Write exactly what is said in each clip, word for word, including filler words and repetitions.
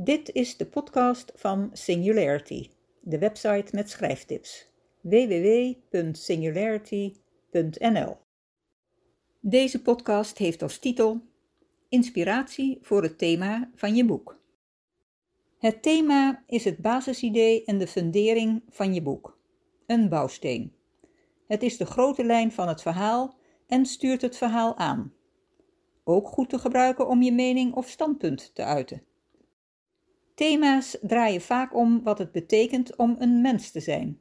Dit is de podcast van Singularity, de website met schrijftips. w w w punt singularity punt n l. Deze podcast heeft als titel Inspiratie voor het thema van je boek. Het thema is het basisidee en de fundering van je boek. Een bouwsteen. Het is de grote lijn van het verhaal en stuurt het verhaal aan. Ook goed te gebruiken om je mening of standpunt te uiten. Thema's draaien vaak om wat het betekent om een mens te zijn.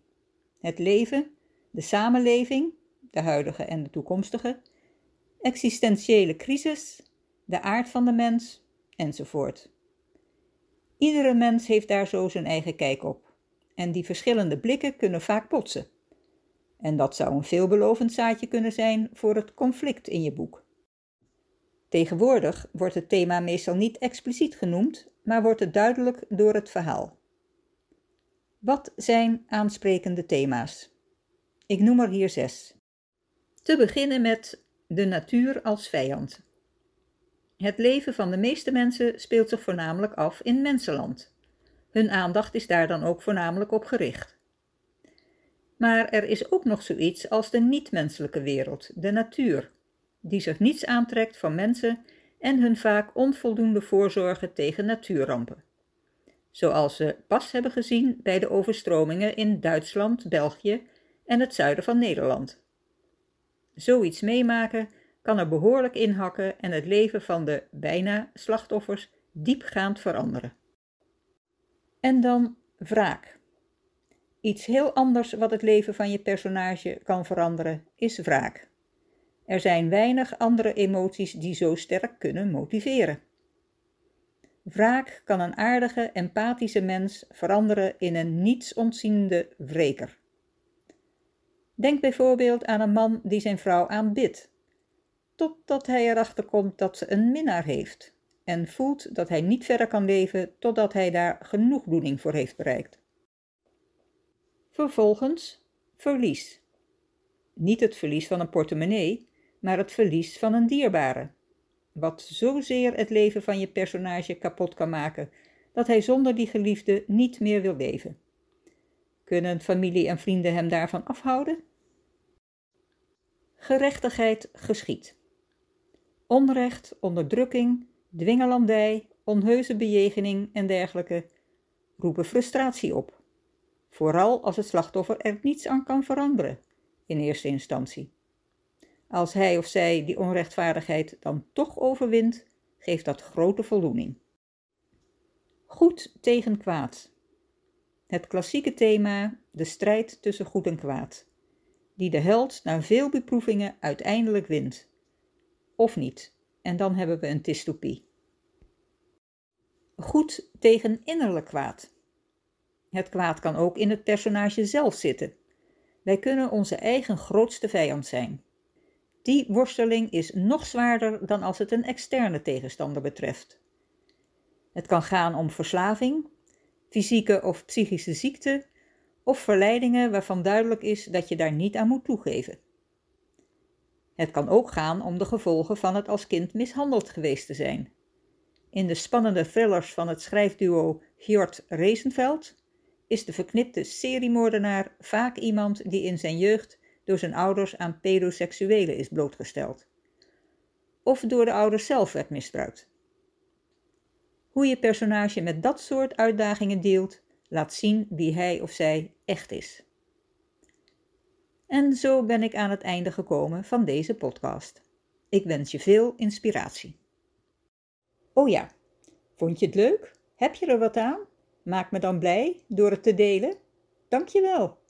Het leven, de samenleving, de huidige en de toekomstige, existentiële crisis, de aard van de mens, enzovoort. Iedere mens heeft daar zo zijn eigen kijk op. En die verschillende blikken kunnen vaak botsen. En dat zou een veelbelovend zaadje kunnen zijn voor het conflict in je boek. Tegenwoordig wordt het thema meestal niet expliciet genoemd, maar wordt het duidelijk door het verhaal. Wat zijn aansprekende thema's? Ik noem er hier zes. Te beginnen met de natuur als vijand. Het leven van de meeste mensen speelt zich voornamelijk af in mensenland. Hun aandacht is daar dan ook voornamelijk op gericht. Maar er is ook nog zoiets als de niet-menselijke wereld, de natuur, die zich niets aantrekt van mensen en hun vaak onvoldoende voorzorgen tegen natuurrampen. Zoals we pas hebben gezien bij de overstromingen in Duitsland, België en het zuiden van Nederland. Zoiets meemaken kan er behoorlijk inhakken en het leven van de bijna slachtoffers diepgaand veranderen. En dan wraak. Iets heel anders wat het leven van je personage kan veranderen, is wraak. Er zijn weinig andere emoties die zo sterk kunnen motiveren. Wraak kan een aardige, empathische mens veranderen in een nietsontziende wreker. Denk bijvoorbeeld aan een man die zijn vrouw aanbidt, totdat hij erachter komt dat ze een minnaar heeft en voelt dat hij niet verder kan leven totdat hij daar genoegdoening voor heeft bereikt. Vervolgens verlies. Niet het verlies van een portemonnee, maar het verlies van een dierbare, wat zozeer het leven van je personage kapot kan maken, dat hij zonder die geliefde niet meer wil leven. Kunnen familie en vrienden hem daarvan afhouden? Gerechtigheid geschiedt. Onrecht, onderdrukking, dwingelandij, onheuse bejegening en dergelijke roepen frustratie op. Vooral als het slachtoffer er niets aan kan veranderen, in eerste instantie. Als hij of zij die onrechtvaardigheid dan toch overwint, geeft dat grote voldoening. Goed tegen kwaad. Het klassieke thema, de strijd tussen goed en kwaad, die de held na veel beproevingen uiteindelijk wint. Of niet, en dan hebben we een dystopie. Goed tegen innerlijk kwaad. Het kwaad kan ook in het personage zelf zitten. Wij kunnen onze eigen grootste vijand zijn. Die worsteling is nog zwaarder dan als het een externe tegenstander betreft. Het kan gaan om verslaving, fysieke of psychische ziekte of verleidingen waarvan duidelijk is dat je daar niet aan moet toegeven. Het kan ook gaan om de gevolgen van het als kind mishandeld geweest te zijn. In de spannende thrillers van het schrijfduo Hjorth Rosenfeldt is de verknipte seriemoordenaar vaak iemand die in zijn jeugd door zijn ouders aan pedoseksuelen is blootgesteld. Of door de ouders zelf werd misbruikt. Hoe je personage met dat soort uitdagingen dealt, laat zien wie hij of zij echt is. En zo ben ik aan het einde gekomen van deze podcast. Ik wens je veel inspiratie. Oh ja, vond je het leuk? Heb je er wat aan? Maak me dan blij door het te delen. Dank je wel!